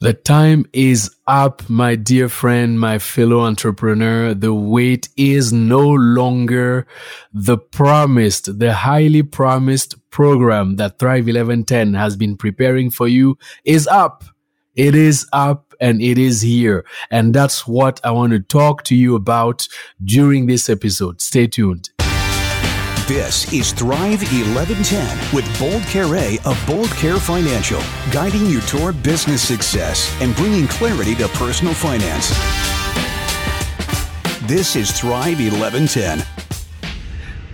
The time is up, my dear friend, my fellow entrepreneur. The wait is no longer the highly promised program that Thrive 1110 has been preparing for you is up. It is up and it is here. And that's what I want to talk to you about during this episode. Stay tuned. This is Thrive 1110 with Bold Care of Bold Care Financial, guiding you toward business success and bringing clarity to personal finance. This is Thrive 1110.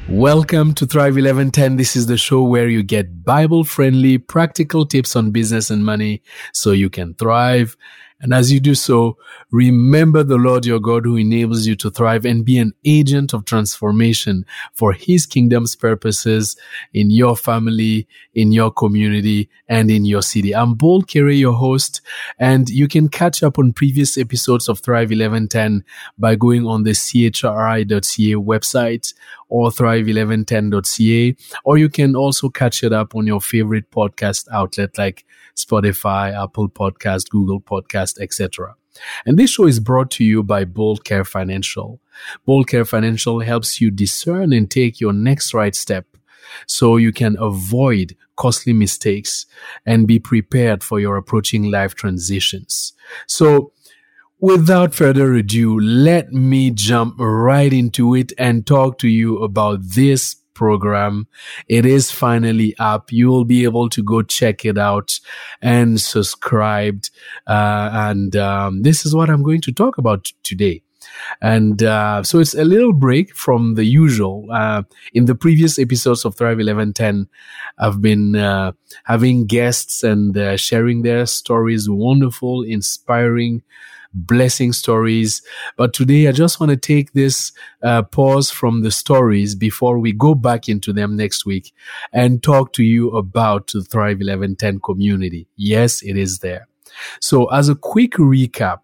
Welcome to Thrive 1110. This is the show where you get Bible-friendly, practical tips on business and money so you can thrive. And as you do so, remember the Lord your God who enables you to thrive and be an agent of transformation for His kingdom's purposes in your family, in your community, and in your city. I'm Bold Care, your host, and you can catch up on previous episodes of Thrive 1110 by going on the chri.ca website or thrive1110.ca, or you can also catch it up on your favorite podcast outlet like Spotify, Apple Podcast, Google Podcast, etc. And this show is brought to you by Bold Care Financial. Bold Care Financial helps you discern and take your next right step so you can avoid costly mistakes and be prepared for your approaching life transitions. So, without further ado, let me jump right into it and talk to you about this program. It is finally up. You will be able to go check it out and subscribe. This is what I'm going to talk about today. So it's a little break from the usual. In the previous episodes of Thrive 1110, I've been having guests and sharing their stories, wonderful, inspiring, blessing stories. But today I just want to take this pause from the stories before we go back into them next week and talk to you about the Thrive 1110 community. Yes, it is there. So as a quick recap,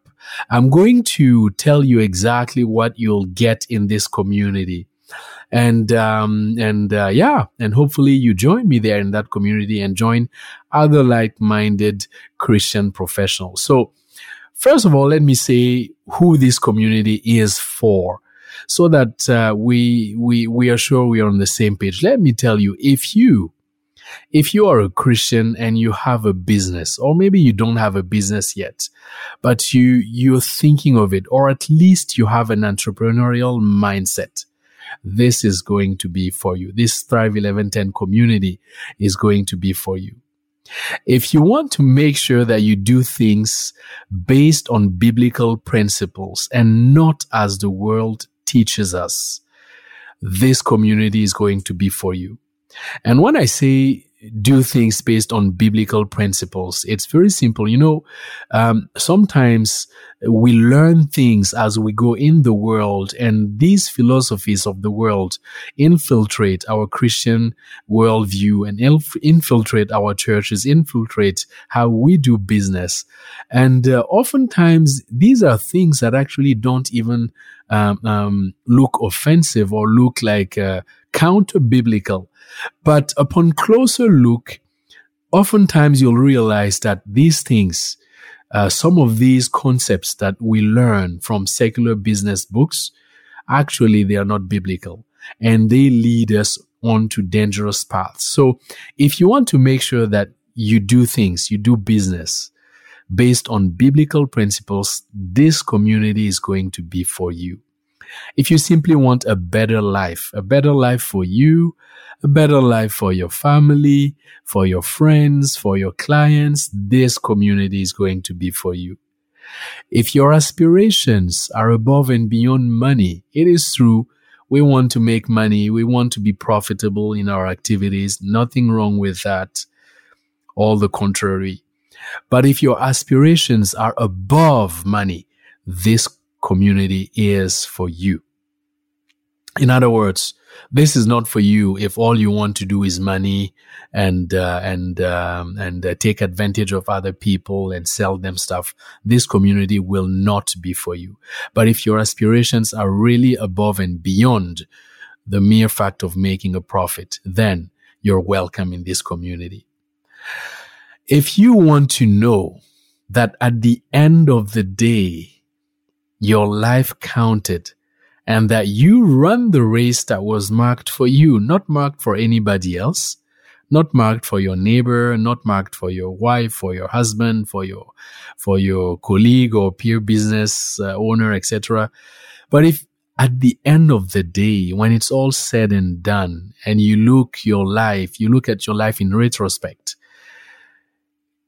I'm going to tell you exactly what you'll get in this community. And hopefully you join me there in that community and join other like-minded Christian professionals. So first of all, let me say who this community is for, so that we are sure we are on the same page. Let me tell you, if you are a Christian and you have a business, or maybe you don't have a business yet, but you're thinking of it, or at least you have an entrepreneurial mindset, this is going to be for you. This Thrive 1110 community is going to be for you. If you want to make sure that you do things based on biblical principles and not as the world teaches us, this community is going to be for you. And when I say do things based on biblical principles, it's very simple. You know, sometimes we learn things as we go in the world, and these philosophies of the world infiltrate our Christian worldview and infiltrate our churches, infiltrate how we do business. And oftentimes, these are things that actually don't even look offensive or look like counter-biblical. But upon closer look, oftentimes you'll realize that these things, some of these concepts that we learn from secular business books, actually they are not biblical, and they lead us onto dangerous paths. So if you want to make sure that you do things, you do business based on biblical principles, this community is going to be for you. If you simply want a better life for you, a better life for your family, for your friends, for your clients, this community is going to be for you. If your aspirations are above and beyond money, it is true, we want to make money, we want to be profitable in our activities, nothing wrong with that, all the contrary. But if your aspirations are above money, this community is for you. In other words, this is not for you if all you want to do is money and take advantage of other people and sell them stuff. This community will not be for you. But if your aspirations are really above and beyond the mere fact of making a profit, then you're welcome in this community. If you want to know that at the end of the day, your life counted and that you run the race that was marked for you, not marked for anybody else, not marked for your neighbor, not marked for your wife, for your husband, for your colleague or peer business owner, etc. But if at the end of the day, when it's all said and done, and you look at your life in retrospect,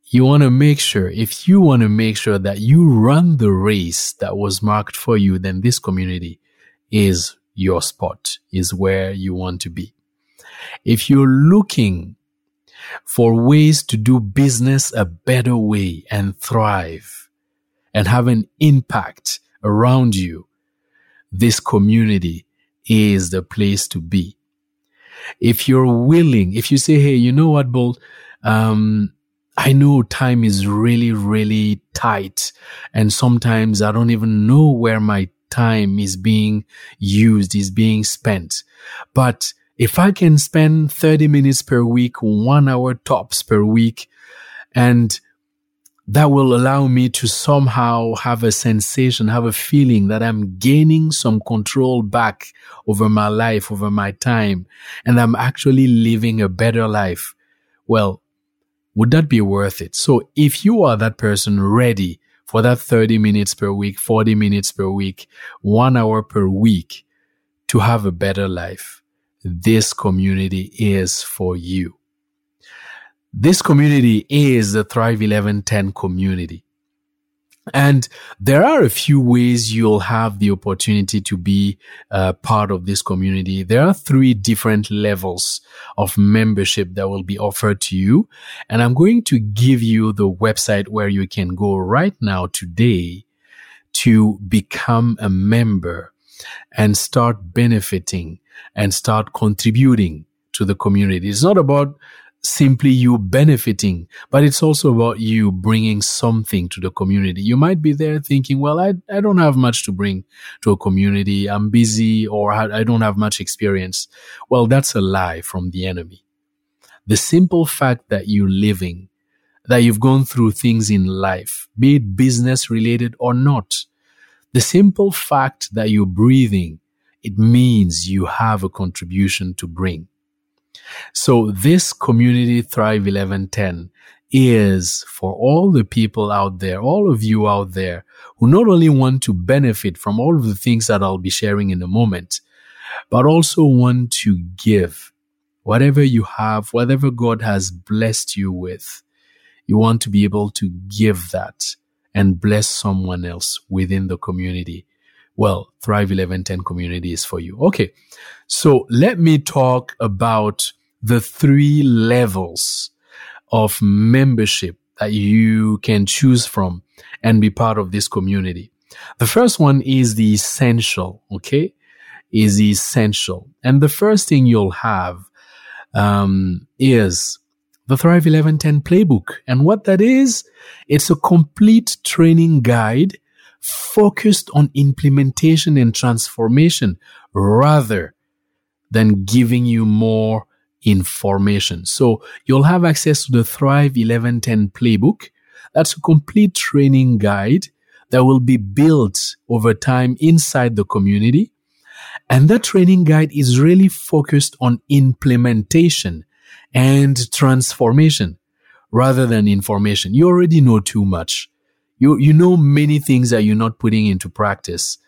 you want to make sure, if you want to make sure that you run the race that was marked for you, then this community is your spot, is where you want to be. If you're looking for ways to do business a better way and thrive and have an impact around you, this community is the place to be. If you're willing, if you say, hey, you know what, Bold, I know time is really, really tight, and sometimes I don't even know where my time is being used, is being spent. But if I can spend 30 minutes per week, 1 hour tops per week, and that will allow me to somehow have a sensation, have a feeling that I'm gaining some control back over my life, over my time, and I'm actually living a better life. Well, would that be worth it? So if you are that person ready for that 30 minutes per week, 40 minutes per week, 1 hour per week to have a better life, this community is for you. This community is the Thrive 1110 community. And there are a few ways you'll have the opportunity to be part of this community. There are 3 different levels of membership that will be offered to you. And I'm going to give you the website where you can go right now today to become a member and start benefiting and start contributing to the community. It's not about simply you benefiting, but it's also about you bringing something to the community. You might be there thinking, well, I don't have much to bring to a community. I'm busy, or I don't have much experience. Well, that's a lie from the enemy. The simple fact that you're living, that you've gone through things in life, be it business related or not, the simple fact that you're breathing, it means you have a contribution to bring. So this community, Thrive 1110, is for all the people out there, all of you out there who not only want to benefit from all of the things that I'll be sharing in a moment, but also want to give whatever you have, whatever God has blessed you with. You want to be able to give that and bless someone else within the community. Well, Thrive 1110 community is for you. Okay, so let me talk about the 3 levels of membership that you can choose from and be part of this community. The first one is the essential, okay? Is essential. And the first thing you'll have is the Thrive 1110 playbook. And what that is, it's a complete training guide focused on implementation and transformation rather than giving you more information. So you'll have access to the Thrive 1110 playbook. That's a complete training guide that will be built over time inside the community. And that training guide is really focused on implementation and transformation rather than information. You already know too much. You know many things that you're not putting into practice.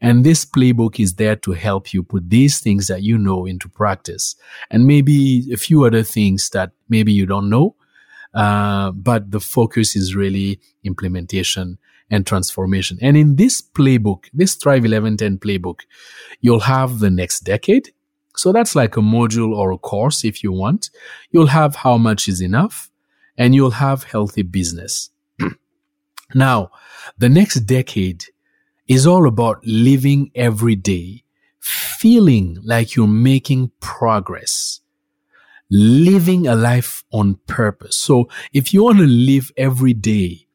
And this playbook is there to help you put these things that you know into practice. And maybe a few other things that maybe you don't know. But the focus is really implementation and transformation. And in this playbook, this Thrive 1110 playbook, you'll have the next decade. So that's like a module or a course if you want. You'll have how much is enough, and you'll have healthy business. Now, the next decade is all about living every day, feeling like you're making progress, living a life on purpose. So if you want to live every day,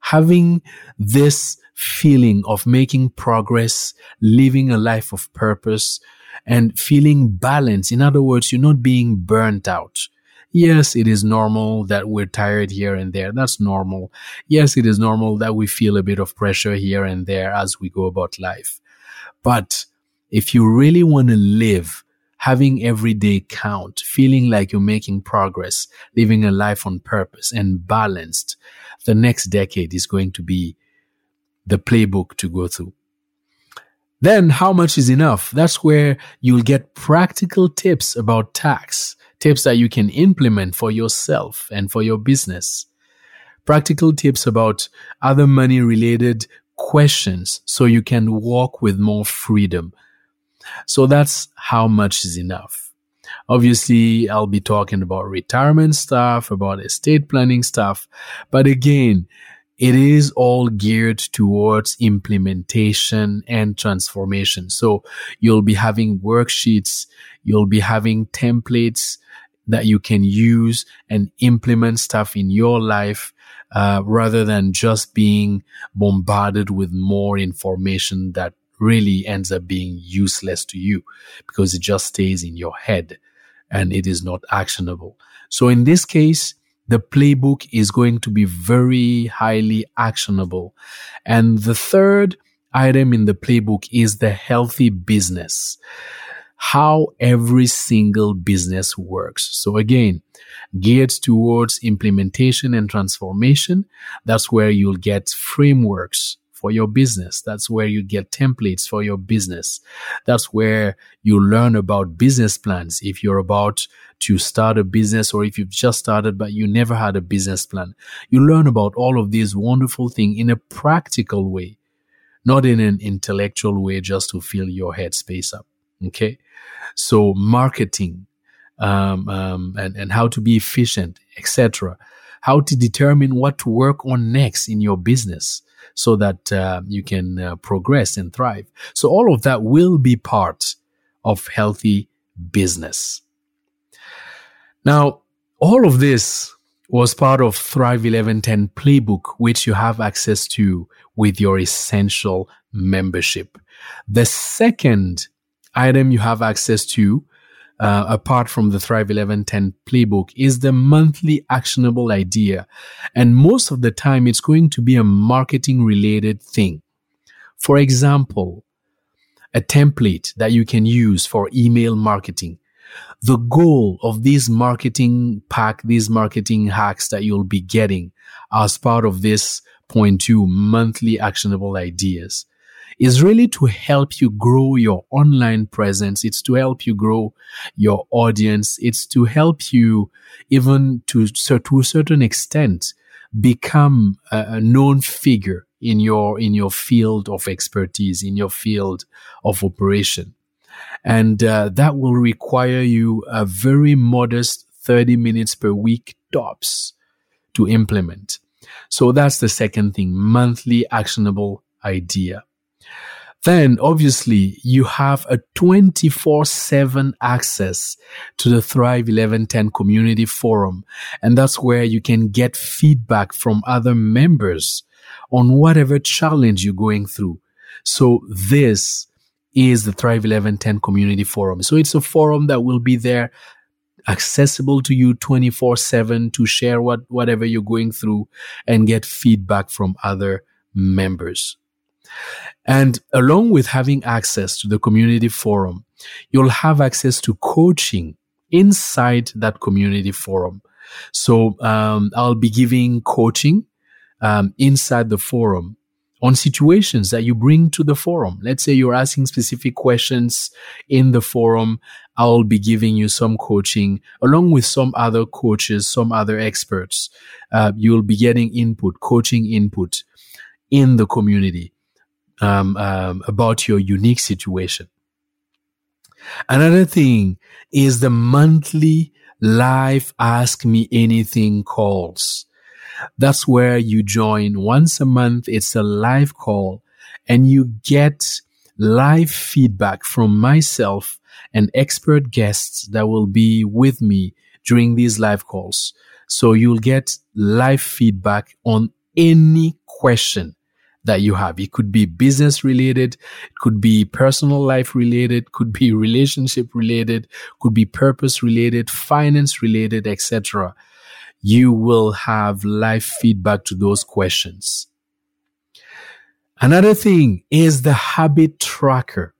having this feeling of making progress, living a life of purpose, and feeling balanced, in other words, you're not being burnt out. Yes, it is normal that we're tired here and there. That's normal. Yes, it is normal that we feel a bit of pressure here and there as we go about life. But if you really want to live, having every day count, feeling like you're making progress, living a life on purpose and balanced, the next decade is going to be the playbook to go through. Then how much is enough? That's where you'll get practical tips about tax, tips that you can implement for yourself and for your business, practical tips about other money-related questions so you can walk with more freedom. So that's how much is enough. Obviously, I'll be talking about retirement stuff, about estate planning stuff, but again, it is all geared towards implementation and transformation. So you'll be having worksheets, you'll be having templates that you can use and implement stuff in your life, rather than just being bombarded with more information that really ends up being useless to you because it just stays in your head and it is not actionable. So in this case, the playbook is going to be very highly actionable. And the third item in the playbook is the healthy business, how every single business works. So again, geared towards implementation and transformation, that's where you'll get frameworks for your business. That's where you get templates for your business. That's where you learn about business plans. If you're about to start a business or if you've just started but you never had a business plan, you learn about all of these wonderful things in a practical way, not in an intellectual way just to fill your headspace up. Okay? So marketing and how to be efficient, etc. How to determine what to work on next in your business, so that you can progress and thrive. So all of that will be part of healthy business. Now, all of this was part of Thrive 1110 playbook, which you have access to with your essential membership. The second item you have access to, apart from the Thrive 1110 playbook, is the monthly actionable idea. And most of the time, it's going to be a marketing-related thing. For example, a template that you can use for email marketing. The goal of these marketing pack, these marketing hacks that you'll be getting as part of this point 2, monthly actionable ideas, is really to help you grow your online presence. It's to help you grow your audience. It's to help you, even to a certain extent, become a known figure in your field of expertise, in your field of operation. And that will require you a very modest 30 minutes per week tops to implement. So that's the second thing, monthly actionable idea. Then, obviously, you have a 24/7 access to the Thrive 1110 community forum. And that's where you can get feedback from other members on whatever challenge you're going through. So this is the Thrive 1110 community forum. So it's a forum that will be there, accessible to you 24/7, to share whatever you're going through and get feedback from other members. And along with having access to the community forum, you'll have access to coaching inside that community forum. So I'll be giving coaching inside the forum on situations that you bring to the forum. Let's say you're asking specific questions in the forum. I'll be giving you some coaching along with some other coaches, some other experts. You'll be getting input, coaching input in the community. About your unique situation. Another thing is the monthly live Ask Me Anything calls. That's where you join once a month. It's a live call and you get live feedback from myself and expert guests that will be with me during these live calls. So you'll get live feedback on any question that you have. It could be business related, it could be personal life related, could be relationship related, could be purpose related, finance related, etc. You will have live feedback to those questions. Another thing is the habit tracker.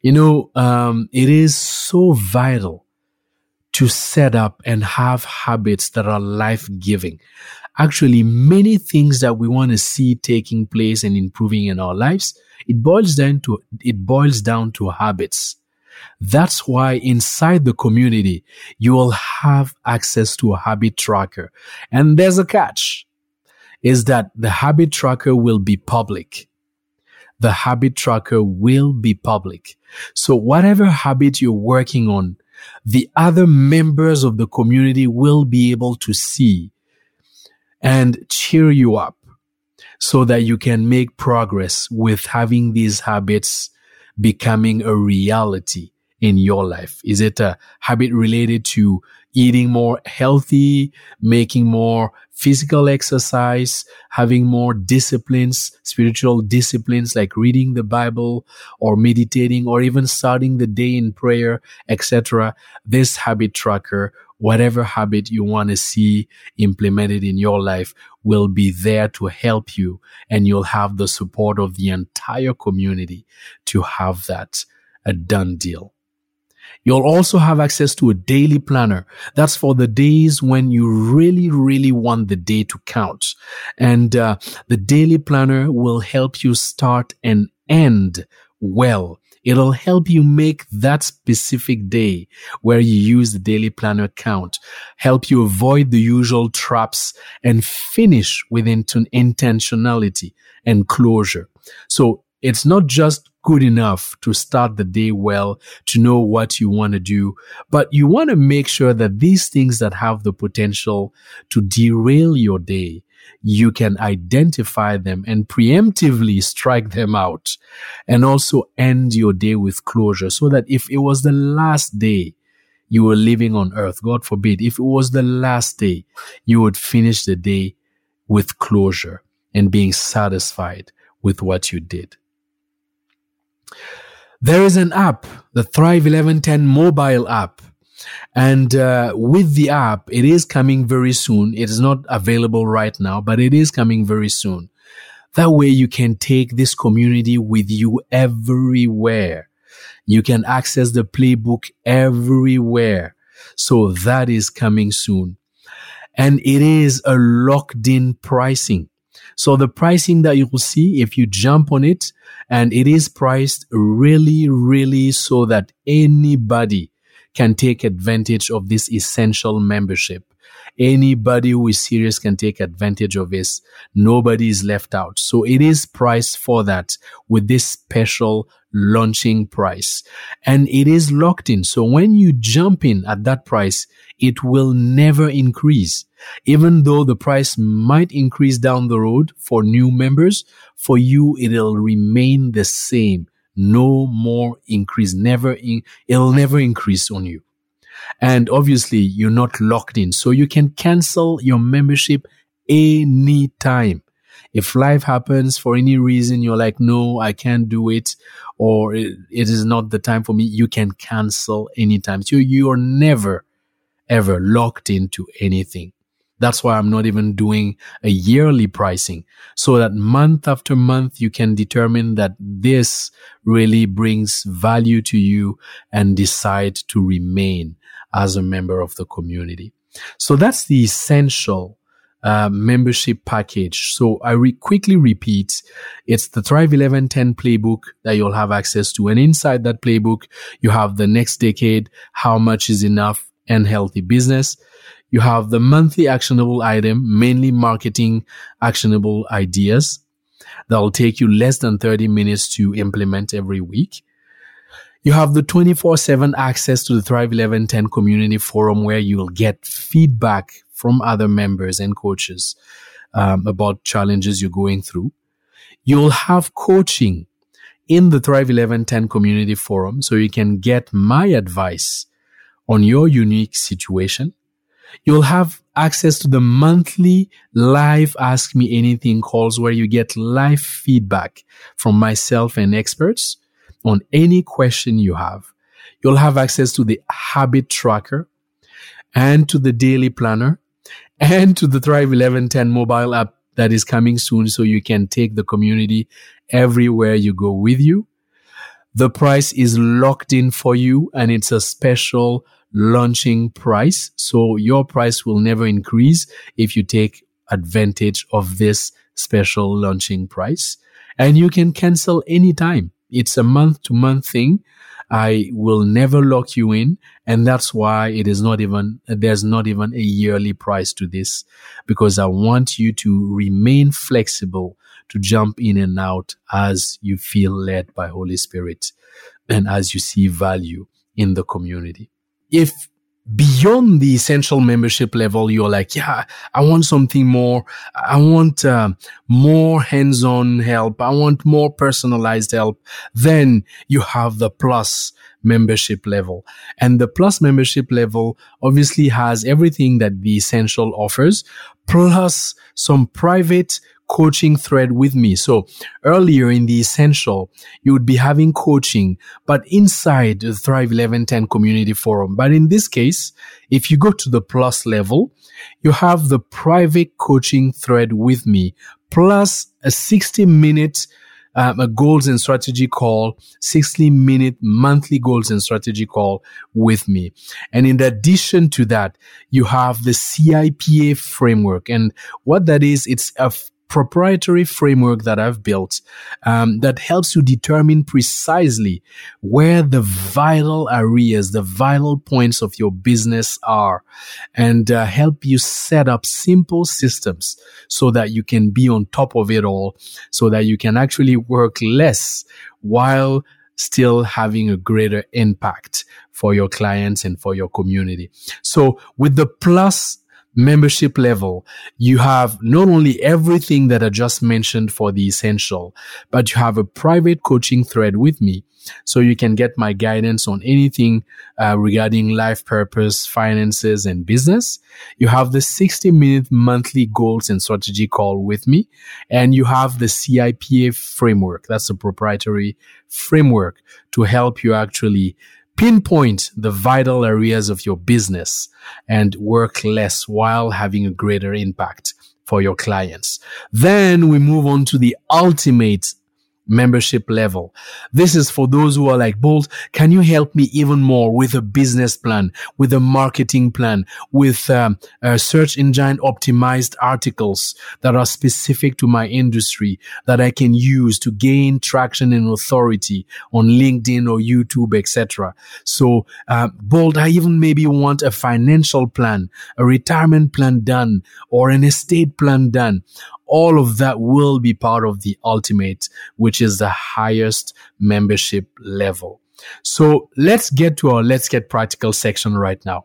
You know, it is so vital to set up and have habits that are life-giving. Actually, many things that we want to see taking place and improving in our lives, it boils down to habits. That's why inside the community, you will have access to a habit tracker. And there's a catch, is that the habit tracker will be public. The habit tracker will be public. So whatever habit you're working on, the other members of the community will be able to see and cheer you up so that you can make progress with having these habits becoming a reality in your life. Is it a habit related to eating more healthy, making more physical exercise, having more disciplines, spiritual disciplines like reading the Bible or meditating or even starting the day in prayer, etc.? This habit tracker, whatever habit you want to see implemented in your life, will be there to help you, and you'll have the support of the entire community to have that a done deal. You'll also have access to a daily planner. That's for the days when you really, really want the day to count. And the daily planner will help you start and end well. It'll help you make that specific day where you use the daily planner count, help you avoid the usual traps, and finish with intentionality and closure. So it's not just good enough to start the day well, to know what you want to do, but you want to make sure that these things that have the potential to derail your day, you can identify them and preemptively strike them out, and also end your day with closure, so that if it was the last day you were living on earth, God forbid, if it was the last day, you would finish the day with closure and being satisfied with what you did. There is an app, the Thrive 1110 mobile app. And with the app, it is coming very soon. It is not available right now, but it is coming very soon. That way you can take this community with you everywhere. You can access the playbook everywhere. So that is coming soon. And it is a locked-in pricing. So the pricing that you will see if you jump on it, and it is priced really, really so that anybody can take advantage of this essential membership. Anybody who is serious can take advantage of this. Nobody is left out. So it is priced for that with this special launching price. And it is locked in. So when you jump in at that price, it will never increase. Even though the price might increase down the road for new members, for you, it'll remain the same. No more increase. It'll never increase on you. And obviously, you're not locked in. So you can cancel your membership anytime. If life happens for any reason, you're like, no, I can't do it, or it is not the time for me, you can cancel anytime. So you're never, ever locked into anything. That's why I'm not even doing a yearly pricing, so that month after month, you can determine that this really brings value to you and decide to remain as a member of the community. So that's the essential membership package. So I quickly repeat, it's the Thrive 1110 playbook that you'll have access to. And inside that playbook, you have the next decade, how much is enough, and healthy business. You have the monthly actionable item, mainly marketing actionable ideas that will take you less than 30 minutes to implement every week. You have the 24/7 access to the Thrive 1110 community forum, where you will get feedback from other members and coaches about challenges you're going through. You'll have coaching in the Thrive 1110 community forum, so you can get my advice on your unique situation. you'll have access to the monthly live Ask Me Anything calls where you get live feedback from myself and experts on any question you have. You'll have access to the habit tracker and to the daily planner and to the Thrive 1110 mobile app that is coming soon, so you can take the community everywhere you go with you. The price is locked in for you, and it's a special launching price. So your price will never increase if you take advantage of this special launching price. And you can cancel anytime. It's a month-to-month thing. I will never lock you in, and that's why there's not even a yearly price to this, because I want you to remain flexible to jump in and out as you feel led by Holy Spirit and as you see value in the community. If beyond the essential membership level, you're like, yeah, I want something more. I want more hands-on help. I want more personalized help. Then you have the Plus membership level. And the Plus membership level obviously has everything that the essential offers, plus some private coaching thread with me. So earlier in the essential, you would be having coaching, but inside the Thrive 1110 community forum. But in this case, if you go to the Plus level, you have the private coaching thread with me, plus a 60-minute goals and strategy call, 60-minute monthly goals and strategy call with me. And in addition to that, you have the CIPA framework. And what that is, it's a proprietary framework that I've built that helps you determine precisely where the vital areas, the vital points of your business are, and help you set up simple systems so that you can be on top of it all, so that you can actually work less while still having a greater impact for your clients and for your community. So with the Plus membership level, you have not only everything that I just mentioned for the essential, but you have a private coaching thread with me, so you can get my guidance on anything regarding life purpose, finances, and business. You have the 60-minute monthly goals and strategy call with me, and you have the CIPA framework. That's a proprietary framework to help you actually pinpoint the vital areas of your business and work less while having a greater impact for your clients. Then we move on to the ultimate membership level. This is for those who are like, Bold, can you help me even more with a business plan, with a marketing plan, with search engine optimized articles that are specific to my industry that I can use to gain traction and authority on LinkedIn or YouTube, etc. So, Bold, I even maybe want a financial plan, a retirement plan done, or an estate plan done. All of that will be part of the ultimate, which is the highest membership level. So let's get to our Let's Get Practical section right now.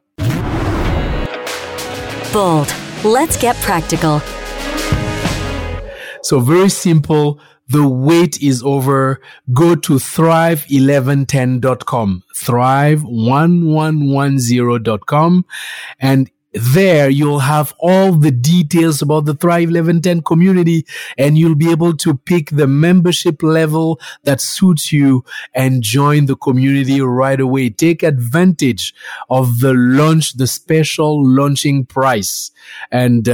Bold, let's get practical. So very simple. The wait is over. Go to thrive1110.com, thrive1110.com, and there, you'll have all the details about the Thrive 1110 community, and you'll be able to pick the membership level that suits you and join the community right away. Take advantage of the launch, the special launching price, and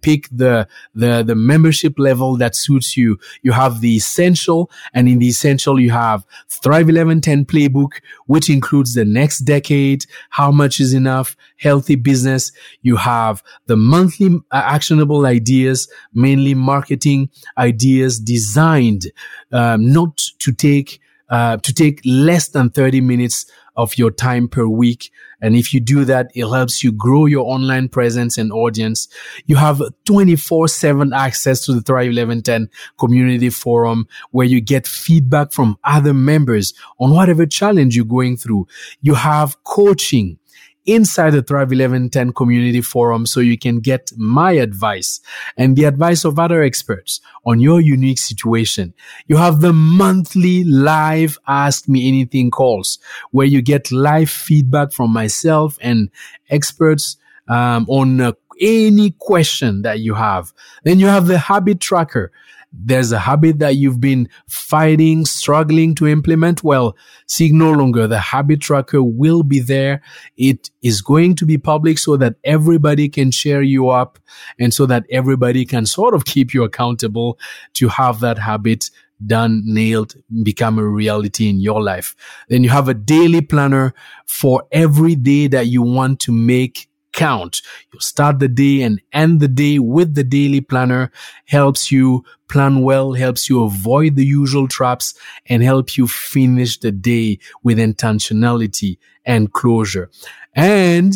pick the membership level that suits you. You have the essential, and in the essential, you have Thrive 1110 playbook, which includes the next decade, how much is enough, healthy business. You have the monthly actionable ideas, mainly marketing ideas designed not to take less than 30 minutes of your time per week. And if you do that, it helps you grow your online presence and audience. You have 24/7 access to the Thrive 1110 community forum, where you get feedback from other members on whatever challenge you're going through. You have coaching inside the Thrive 1110 community forum, so you can get my advice and the advice of other experts on your unique situation. You have the monthly live Ask Me Anything calls, where you get live feedback from myself and experts on any question that you have. Then you have the habit tracker. There's a habit that you've been fighting, struggling to implement. Well, seek no longer. The habit tracker will be there. It is going to be public so that everybody can share you up and so that everybody can sort of keep you accountable to have that habit done, nailed, become a reality in your life. Then you have a daily planner for every day that you want to make count. You'll start the day and end the day with the daily planner. Helps you plan well, helps you avoid the usual traps, and help you finish the day with intentionality and closure. And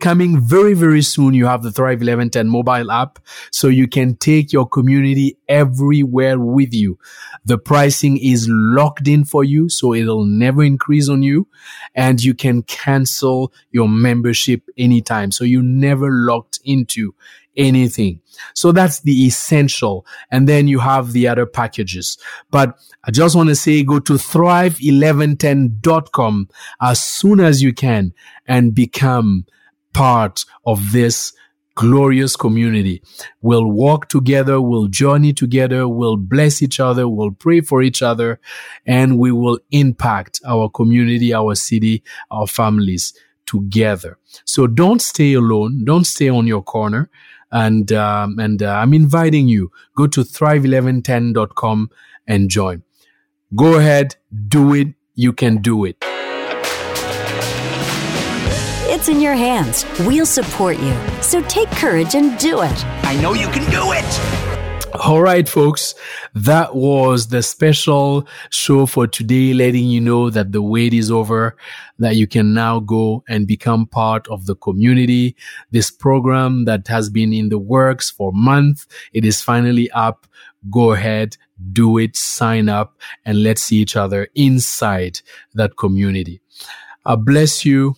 coming very, very soon, you have the Thrive 1110 mobile app, so you can take your community everywhere with you. The pricing is locked in for you, so it'll never increase on you, and you can cancel your membership anytime, so you're never locked into anything. So that's the essential. And then you have the other packages. But I just want to say, go to thrive1110.com as soon as you can and become part of this glorious community. We'll walk together, we'll journey together, we'll bless each other, we'll pray for each other, and we will impact our community, our city, our families together. So don't stay alone. Don't stay on your corner. And I'm inviting you. Go to thrive1110.com and join. Go ahead, do it. You can do it. It's in your hands. We'll support you. So take courage and do it. I know you can do it. All right, folks, that was the special show for today, letting you know that the wait is over, that you can now go and become part of the community. This program that has been in the works for months, it is finally up. Go ahead, do it, sign up, and let's see each other inside that community. I bless you.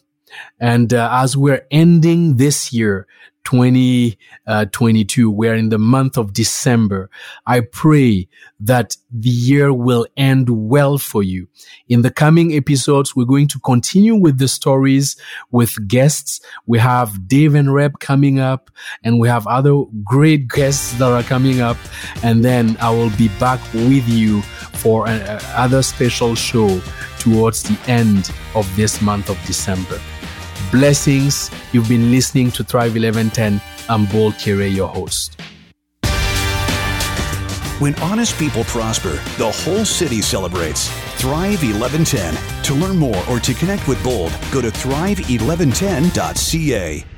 And as we're ending this year, 2022, we're in the month of December. I pray that the year will end well for you. In the coming episodes, we're going to continue with the stories with guests. We have Dave and Reb coming up, and we have other great guests that are coming up. And then I will be back with you for another special show towards the end of this month of December. Blessings. You've been listening to Thrive 1110. I'm Bold Care, your host. When honest people prosper, the whole city celebrates. Thrive 1110. To learn more or to connect with Bold, go to thrive1110.ca.